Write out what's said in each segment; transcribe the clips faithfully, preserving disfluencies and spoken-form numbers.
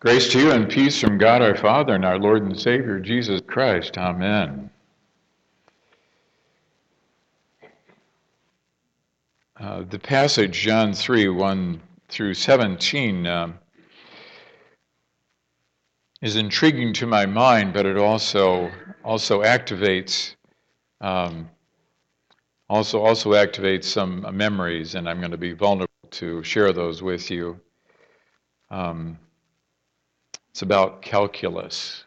Grace to you and peace from God our Father and our Lord and Savior, Jesus Christ. Amen. Uh, the passage, John three, one through seventeen, uh, is intriguing to my mind, but it also also activates um, also also activates some memories, and I'm going to be vulnerable to share those with you. Um, It's about calculus.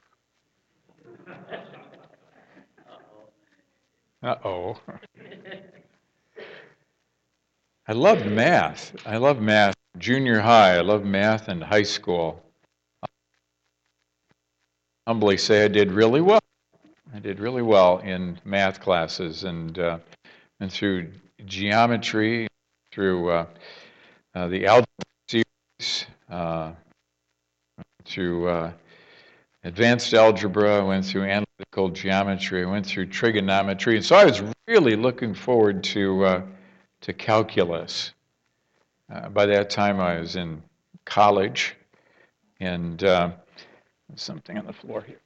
Uh-oh. I love math. I love math. Junior high, I love math and high school. I humbly say I did really well. I did really well in math classes and uh, and through geometry, through uh, uh, the algebra series, uh through uh, advanced algebra, I went through analytical geometry, I went through trigonometry, and so I was really looking forward to uh, to calculus. Uh, by that time, I was in college, and uh, something on the floor here.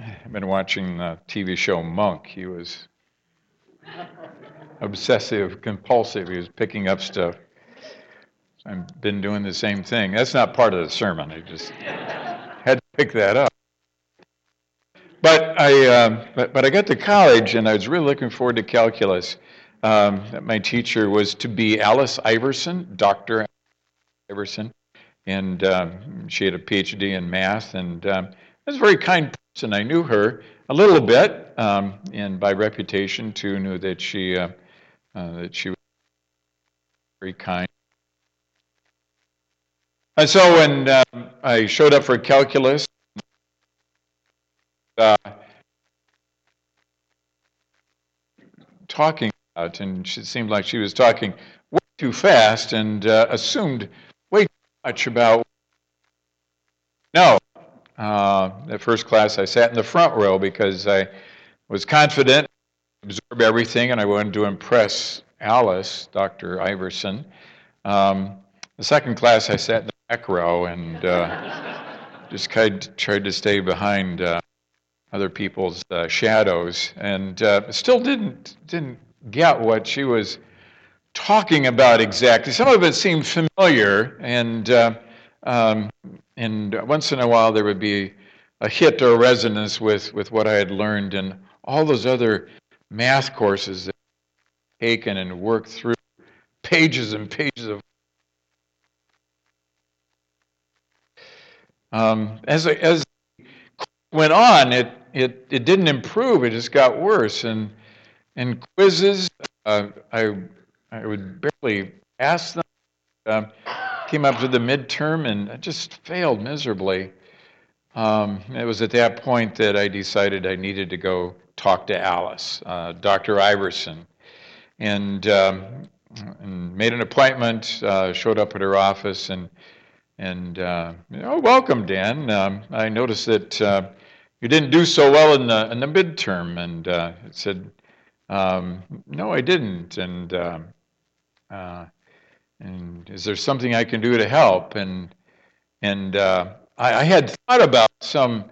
I've been watching the T V show Monk. He was obsessive, compulsive. He was picking up stuff. I've been doing the same thing. That's not part of the sermon. I just had to pick that up. But I, uh, but, but I got to college, and I was really looking forward to calculus. Um, my teacher was to be Alice Iverson, Doctor Iverson, and um, she had a P H D in math. And um, I was a very kind person. I knew her a little bit, um, and by reputation too, knew that she uh, uh, that she was very kind. And so when uh, I showed up for calculus, uh, talking about, and she seemed like she was talking way too fast and uh, assumed way too much about. No, uh, the first class I sat in the front row because I was confident, absorb everything, and I wanted to impress Alice, Doctor Iverson. Um, the second class I sat in the row and uh, just kind of tried to stay behind uh, other people's uh, shadows, and uh, still didn't didn't get what she was talking about exactly. Some of it seemed familiar, and uh, um, and once in a while there would be a hit or a resonance with with what I had learned in all those other math courses that I'd taken and worked through pages and pages of. Um, as as it went on, it, it it didn't improve. It just got worse. And and quizzes, uh, I I would barely pass them. Uh, came up to the midterm and I just failed miserably. Um, it was at that point that I decided I needed to go talk to Alice, uh, Doctor Iverson, and, um, and made an appointment. Uh, showed up at her office and. And, uh, you know, welcome, Dan. Um, I noticed that uh, you didn't do so well in the in the midterm. And uh, it said, um, no, I didn't. And uh, uh, and is there something I can do to help? And and uh, I, I had thought about some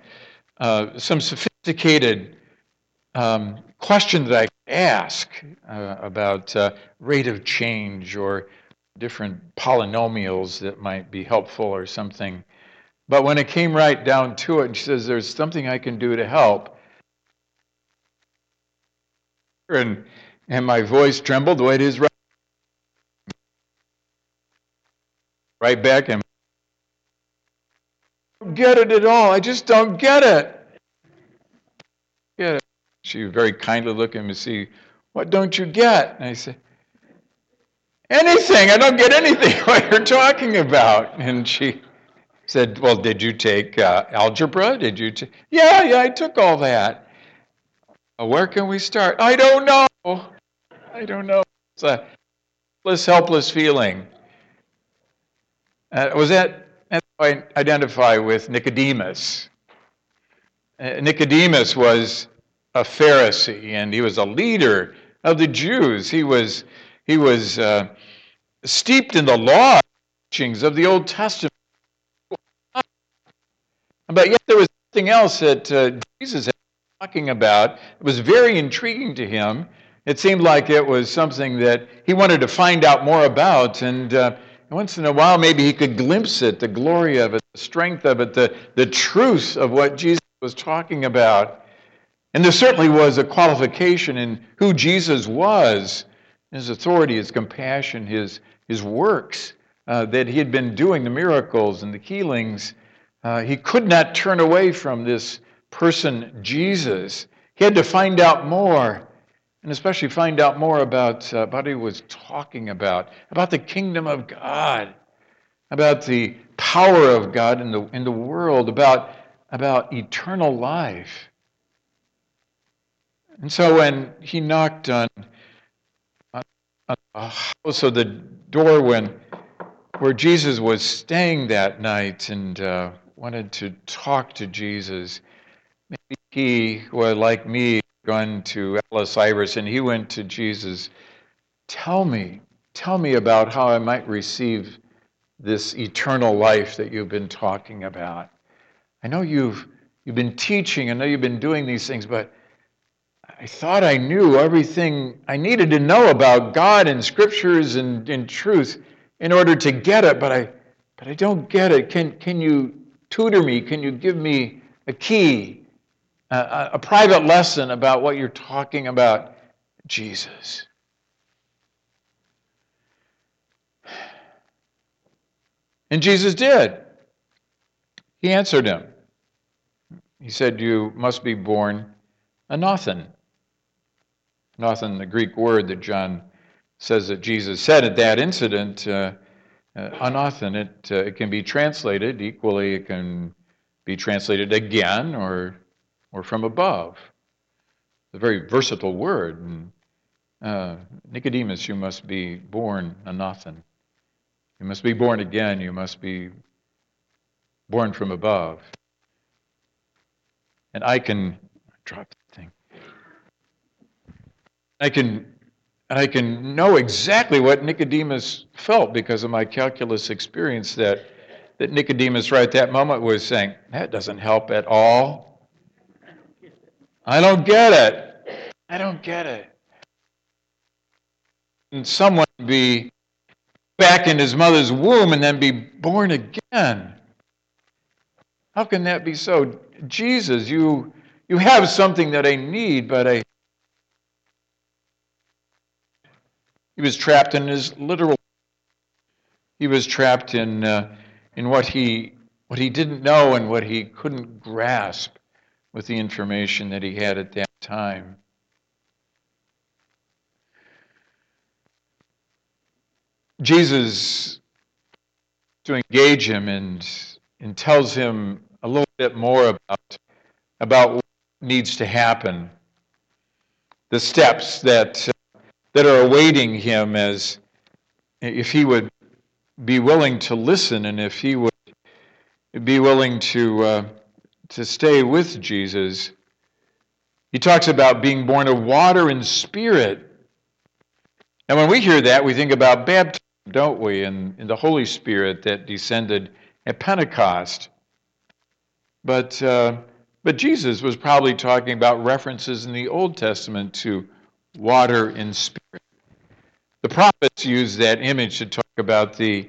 uh, some sophisticated um, question that I could ask uh, about uh, rate of change or different polynomials that might be helpful or something. But when it came right down to it, and she says, there's something I can do to help. And, and my voice trembled the way it is right, right back. And I don't get it at all. I just don't get it. Get it. She very kindly looked at me and said, what don't you get? And I said, anything. I don't get anything what you're talking about. And she said, well, did you take uh, algebra? Did you t-? Yeah, yeah, I took all that. Uh, where can we start? I don't know. I don't know. It's a helpless, helpless feeling. Uh, was that, that's how I identify with Nicodemus. Uh, Nicodemus was a Pharisee, and he was a leader of the Jews. He was... He was uh, steeped in the law teachings of the Old Testament. But yet there was something else that uh, Jesus had been talking about. It was very intriguing to him. It seemed like it was something that he wanted to find out more about, and uh, once in a while maybe he could glimpse it, the glory of it, the strength of it, the, the truth of what Jesus was talking about. And there certainly was a qualification in who Jesus was, his authority, his compassion, his, his works, uh, that he had been doing, the miracles and the healings. Uh, he could not turn away from this person, Jesus. He had to find out more, and especially find out more about uh, what he was talking about, about the kingdom of God, about the power of God in the in the world, about, about eternal life. And so when he knocked on, on, on the house or the door when where Jesus was staying that night and uh, wanted to talk to Jesus, maybe he, well, like me, gone to Alice Iverson, he went to Jesus, tell me, tell me about how I might receive this eternal life that you've been talking about. I know you've you've been teaching, I know you've been doing these things, but I thought I knew everything I needed to know about God and scriptures and, and truth in order to get it, but I but I don't get it. Can can you tutor me? Can you give me a key? Uh, a private lesson about what you're talking about, Jesus. And Jesus did. He answered him. He said, you must be born anothen. Anothen, the Greek word that John says that Jesus said at that incident, uh, uh, anothen, it, uh, it can be translated equally. It can be translated again or or from above. It's a very versatile word. And, uh, Nicodemus, you must be born anothen. You must be born again. You must be born from above. And I can drop the thing. I can, I can know exactly what Nicodemus felt because of my calculus experience. That that Nicodemus, right at that moment, was saying, "That doesn't help at all. I don't get it. I don't get it." And someone be back in his mother's womb and then be born again. How can that be so? Jesus, you you have something that I need, but I... He was trapped in his literal... He was trapped in uh, in what he what he didn't know and what he couldn't grasp with the information that he had at that time. Jesus, to engage him and, and tells him a little bit more about, about what needs to happen, the steps that, uh, that are awaiting him as if he would be willing to listen and if he would be willing to uh, to stay with Jesus. He talks about being born of water and spirit. And when we hear that, we think about baptism, don't we, and, and the Holy Spirit that descended at Pentecost. But uh, but Jesus was probably talking about references in the Old Testament to water and spirit. The prophets used that image to talk about the,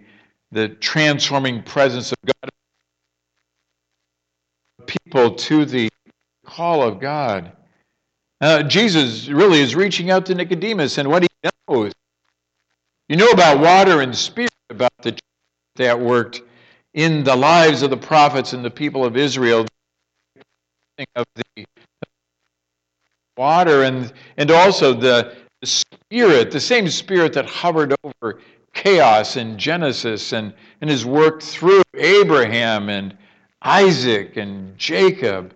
the transforming presence of God, people to the call of God. Uh, Jesus really is reaching out to Nicodemus and what he knows. You know about water and spirit, about the truth that worked in the lives of the prophets and the people of Israel, of the water and, and also the, the spirit, the same spirit that hovered over chaos in Genesis and, and his work through Abraham and Isaac and Jacob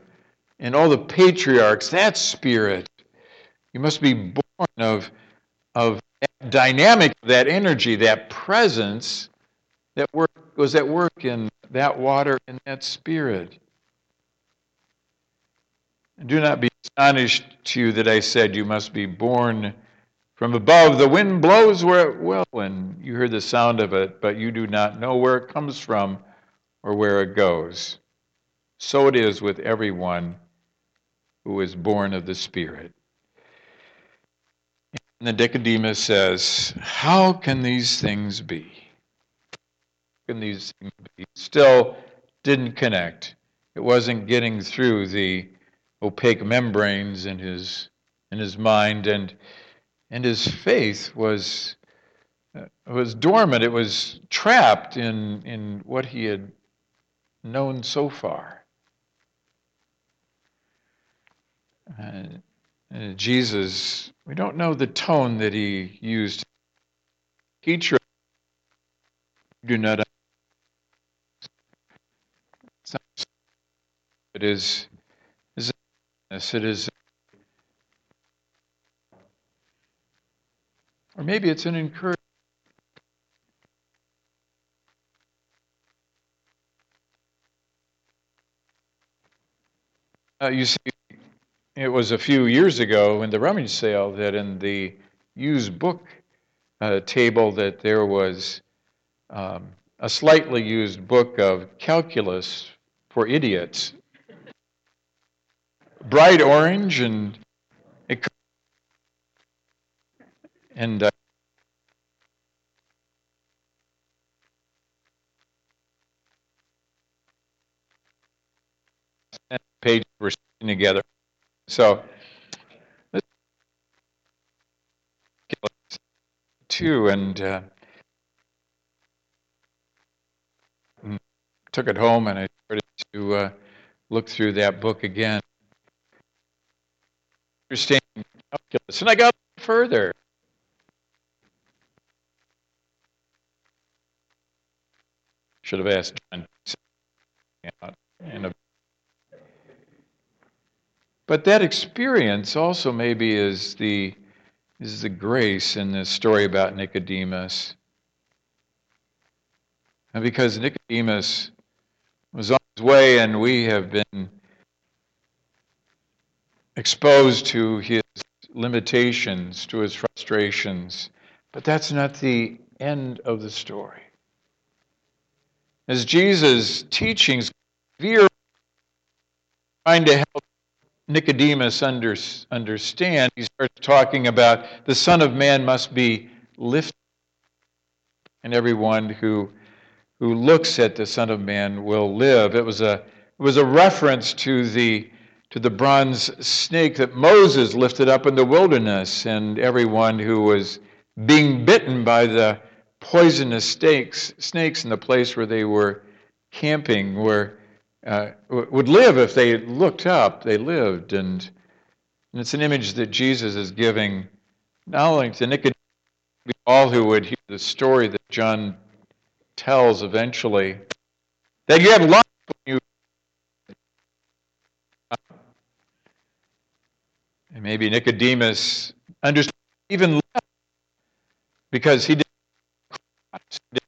and all the patriarchs, that spirit. You must be born of, of that dynamic, that energy, that presence that work, was at work in that water and that spirit. And do not be astonished to you that I said you must be born from above. The wind blows where it will, and you hear the sound of it, but you do not know where it comes from or where it goes. So it is with everyone who is born of the Spirit. And Nicodemus says, how can these things be? How can these things be? Still didn't connect. It wasn't getting through the opaque membranes in his in his mind, and and his faith was uh, was dormant. It was trapped in in what he had known so far. Uh, uh, Jesus, we don't know the tone that he used. Teacher, do not. It is. It is, or maybe it's an encouragement. Uh, you see, it was a few years ago in the rummage sale that in the used book uh, table that there was um, a slightly used book of calculus for idiots. Bright orange, and it, and uh, and pages were sitting together. So two and uh, took it home, and I started to uh, look through that book again. Understanding calculus, and I got further. Should have asked John. But that experience also maybe is the is the grace in this story about Nicodemus, and because Nicodemus was on his way, and we have been exposed to his limitations, to his frustrations. But that's not the end of the story. As Jesus' teachings veer, trying to help Nicodemus under, understand, he starts talking about the Son of Man must be lifted. And everyone who who looks at the Son of Man will live. It was a it was a reference to the to the bronze snake that Moses lifted up in the wilderness, and everyone who was being bitten by the poisonous snakes, snakes in the place where they were camping were, uh, would live if they looked up. They lived, and, and it's an image that Jesus is giving not only to Nicodemus, but all who would hear the story that John tells eventually, that you have life when you. And maybe Nicodemus understood even less because he didn't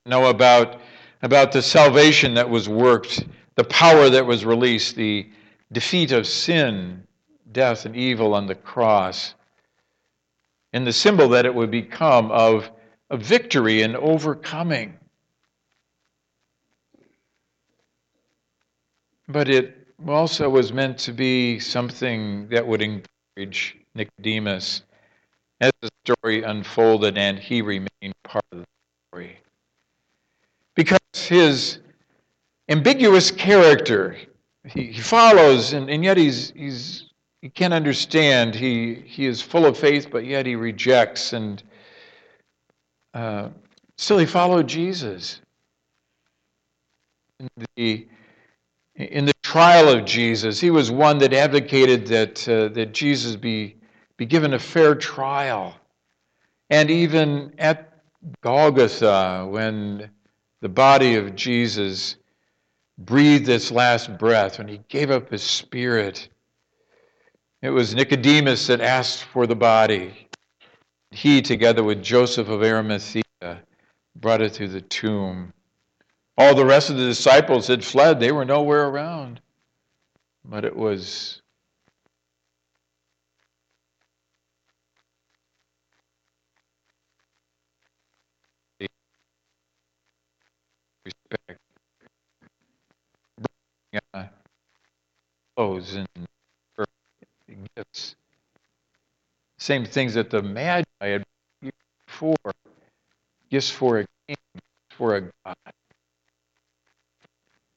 know about, about the salvation that was worked, the power that was released, the defeat of sin, death, and evil on the cross, and the symbol that it would become of, of victory and overcoming. But it also was meant to be something that would encourage Nicodemus as the story unfolded, and he remained part of the story. Because his ambiguous character, he, he follows, and, and yet he's he's he can't understand. He he is full of faith, but yet he rejects, and uh, still he followed Jesus. In the In the trial of Jesus, he was one that advocated that uh, that Jesus be, be given a fair trial. And even at Golgotha, when the body of Jesus breathed its last breath, when he gave up his spirit, it was Nicodemus that asked for the body. He, together with Joseph of Arimathea, brought it to the tomb. All the rest of the disciples had fled. They were nowhere around. But it was respect, clothes and gifts. Same things that the Magi had before. Gifts for a king, for a God.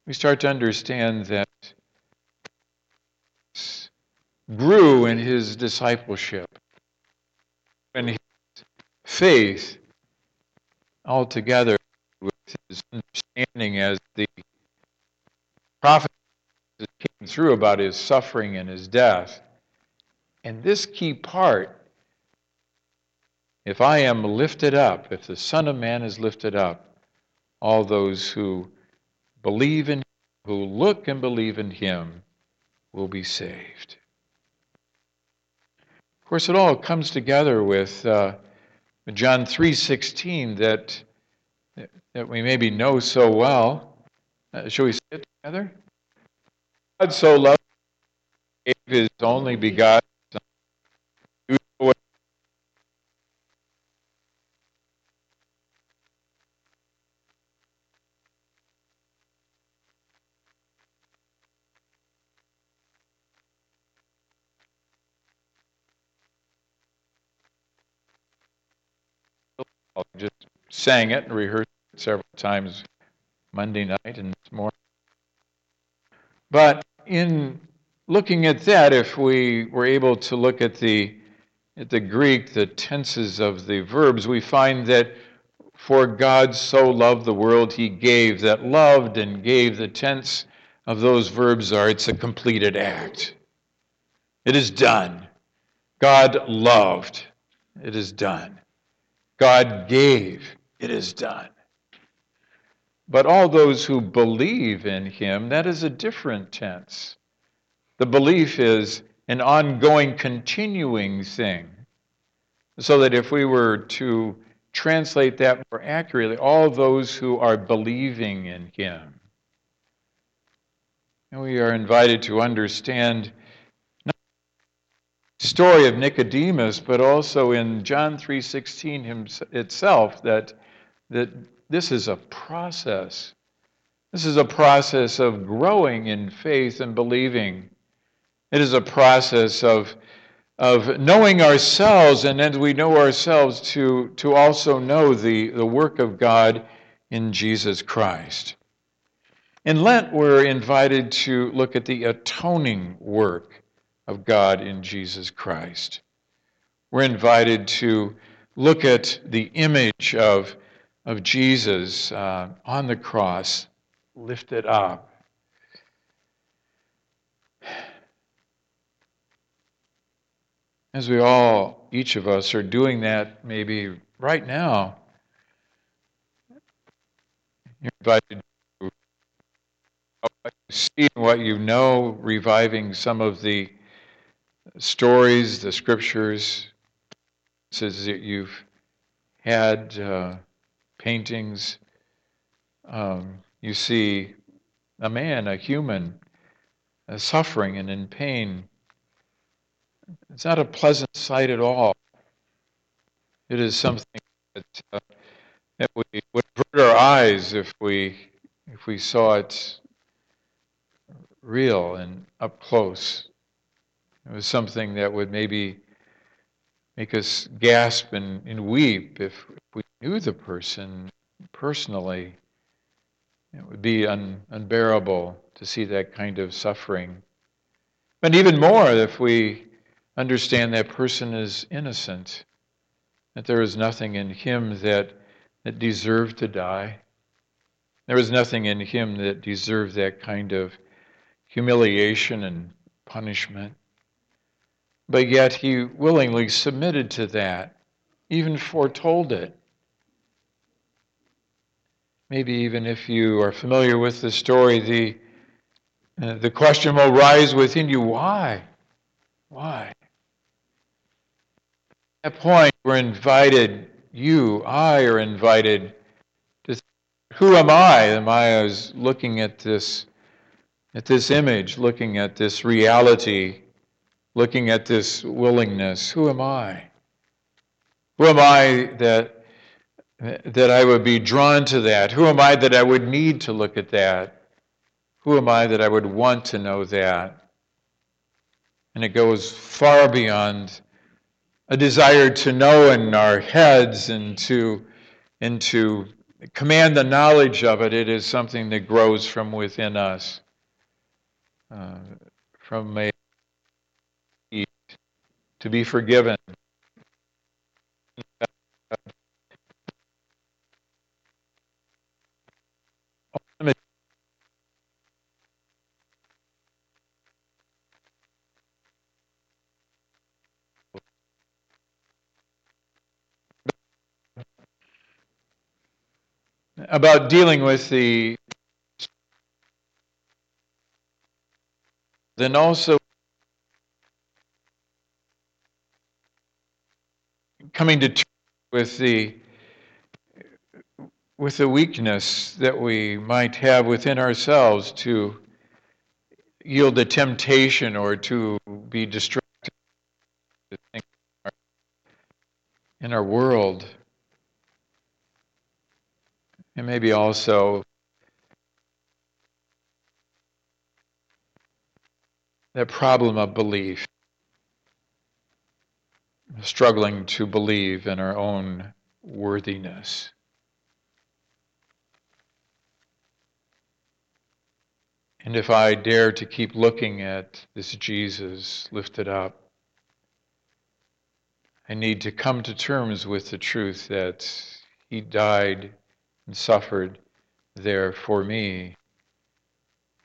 We start to understand that Jesus grew in his discipleship and his faith altogether with his understanding as the prophet came through about his suffering and his death. And this key part, if I am lifted up, if the Son of Man is lifted up, all those who believe in him, who look and believe in him, will be saved. Of course, it all comes together with uh, John three sixteen that, that we maybe know so well. Uh, shall we say it together? God so loved, gave his only begotten. Just sang it and rehearsed it several times Monday night and this morning. But in looking at that, if we were able to look at the at the Greek, the tenses of the verbs, we find that for God so loved the world, he gave. That loved and gave, the tense of those verbs are, it's a completed act. It is done. God loved. It is done. God gave, it is done. But all those who believe in him, that is a different tense. The belief is an ongoing, continuing thing. So that if we were to translate that more accurately, all those who are believing in him. And we are invited to understand story of Nicodemus, but also in John three sixteen itself, that, that this is a process. This is a process of growing in faith and believing. It is a process of, of knowing ourselves, and as we know ourselves, to, to also know the, the work of God in Jesus Christ. In Lent, we're invited to look at the atoning work of God in Jesus Christ. We're invited to look at the image of, of Jesus uh, on the cross, lifted up. As we all, each of us, are doing that maybe right now, you're invited to what you see and what you know, reviving some of the stories, the scriptures, says that you've had uh, paintings. Um, you see a man, a human, uh, suffering and in pain. It's not a pleasant sight at all. It is something that, uh, that we would avert our eyes if we if we saw it real and up close. It was something that would maybe make us gasp and, and weep if, if we knew the person personally. It would be un, unbearable to see that kind of suffering. But even more if we understand that person is innocent, that there is nothing in him that, that deserved to die. There was nothing in him that deserved that kind of humiliation and punishment. But yet he willingly submitted to that, even foretold it. Maybe even if you are familiar with the story, the uh, the question will rise within you, why? Why? At that point, we're invited, you, I are invited to think, who am I? Am I as looking at this, at this image, looking at this reality, looking at this willingness, who am I? Who am I that, that I would be drawn to that? Who am I that I would need to look at that? Who am I that I would want to know that? and it goes far beyond a desire to know in our heads and to, and to command the knowledge of it. It is something that grows from within us, uh, from a to be forgiven. About dealing with the, then also coming to terms with the with the weakness that we might have within ourselves to yield to temptation or to be distracted in our, in our world. And maybe also that problem of belief, struggling to believe in our own worthiness. And if I dare to keep looking at this Jesus lifted up, I need to come to terms with the truth that he died and suffered there for me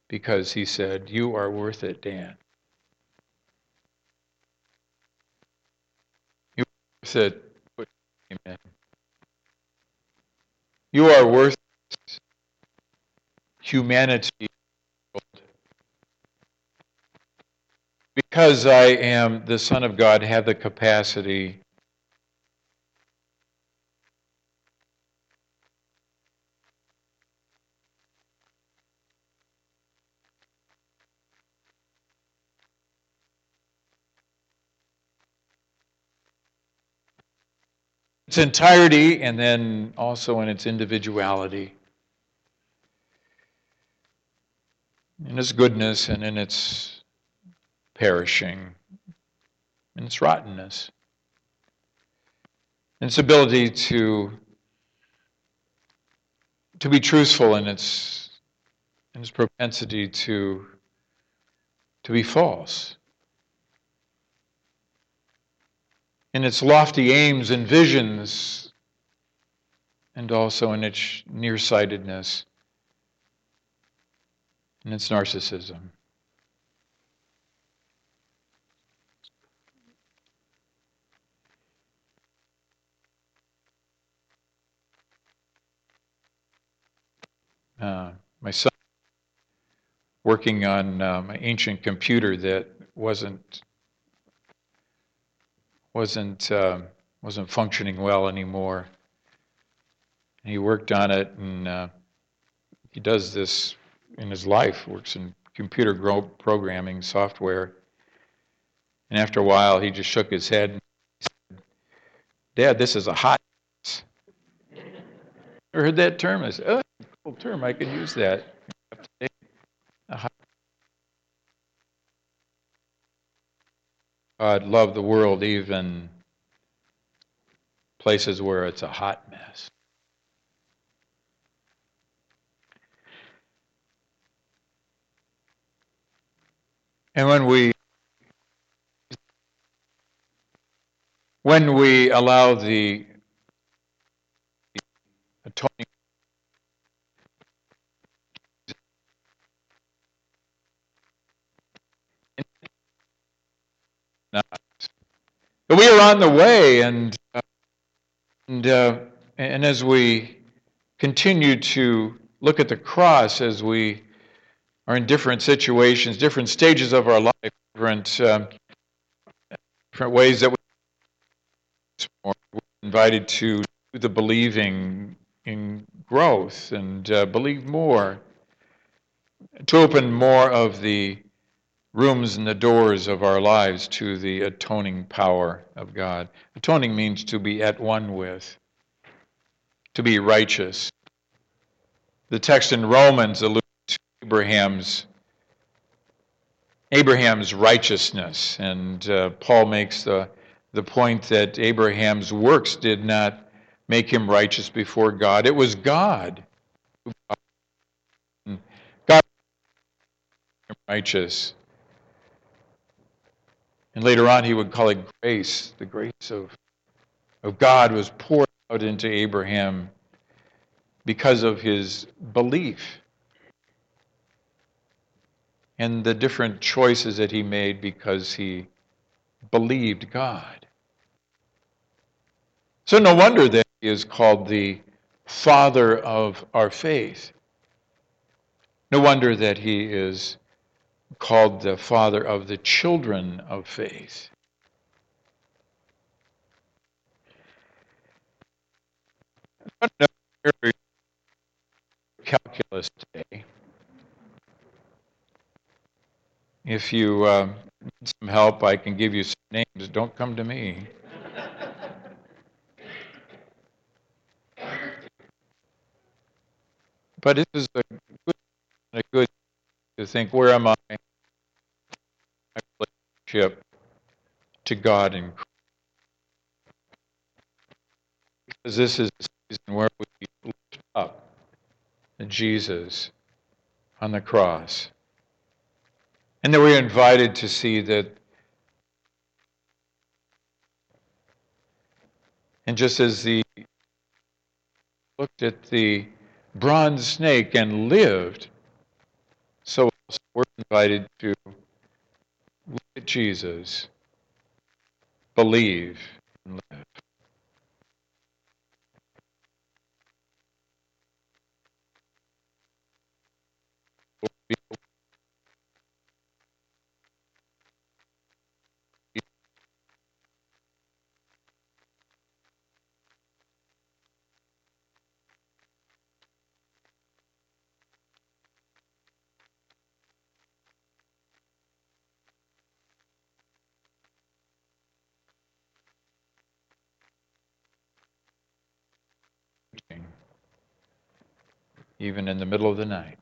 because he said, "You are worth it, Dan. You are worth it." Amen. You are worth it. Humanity. Because I am the Son of God, have the capacity its entirety, and then also in its individuality, in its goodness and in its perishing, in its rottenness, in its ability to to be truthful, in its in its propensity to to be false, in its lofty aims and visions, and also in its nearsightedness, in its narcissism. Uh, my son, working on um, an ancient computer that wasn't wasn't uh, wasn't functioning well anymore. And he worked on it, and uh, he does this in his life, works in computer gro- programming software. And after a while, he just shook his head and said, "Dad, this is a hot mess." Ever heard that term? I said, "Oh, that's a cool term. I could use that." God loved the world, even places where it's a hot mess. And when we when we allow the atoning But we are on the way, and uh, and uh, and as we continue to look at the cross, as we are in different situations, different stages of our life, different uh, different ways that we're invited to do the believing in growth and uh, believe more, to open more of the rooms and the doors of our lives to the atoning power of God. Atoning means to be at one with, to be righteous. The text in Romans alludes to Abraham's Abraham's righteousness. And uh, Paul makes the, the point that Abraham's works did not make him righteous before God. It was God who made him righteous. And later on, he would call it grace. The grace of, of God was poured out into Abraham because of his belief and the different choices that he made because he believed God. So no wonder that he is called the father of our faith. No wonder that he is called the father of the children of faith. I don't know if you're calculus today. If you uh, need some help, I can give you some names. Don't come to me. But this is a good, a good to think, where am I in my relationship to God in Christ? Because this is the season where we lift up Jesus on the cross. And then we're invited to see that, and just as the looked at the bronze snake and lived, so we're invited to look at Jesus, believe, and live. Even in the middle of the night.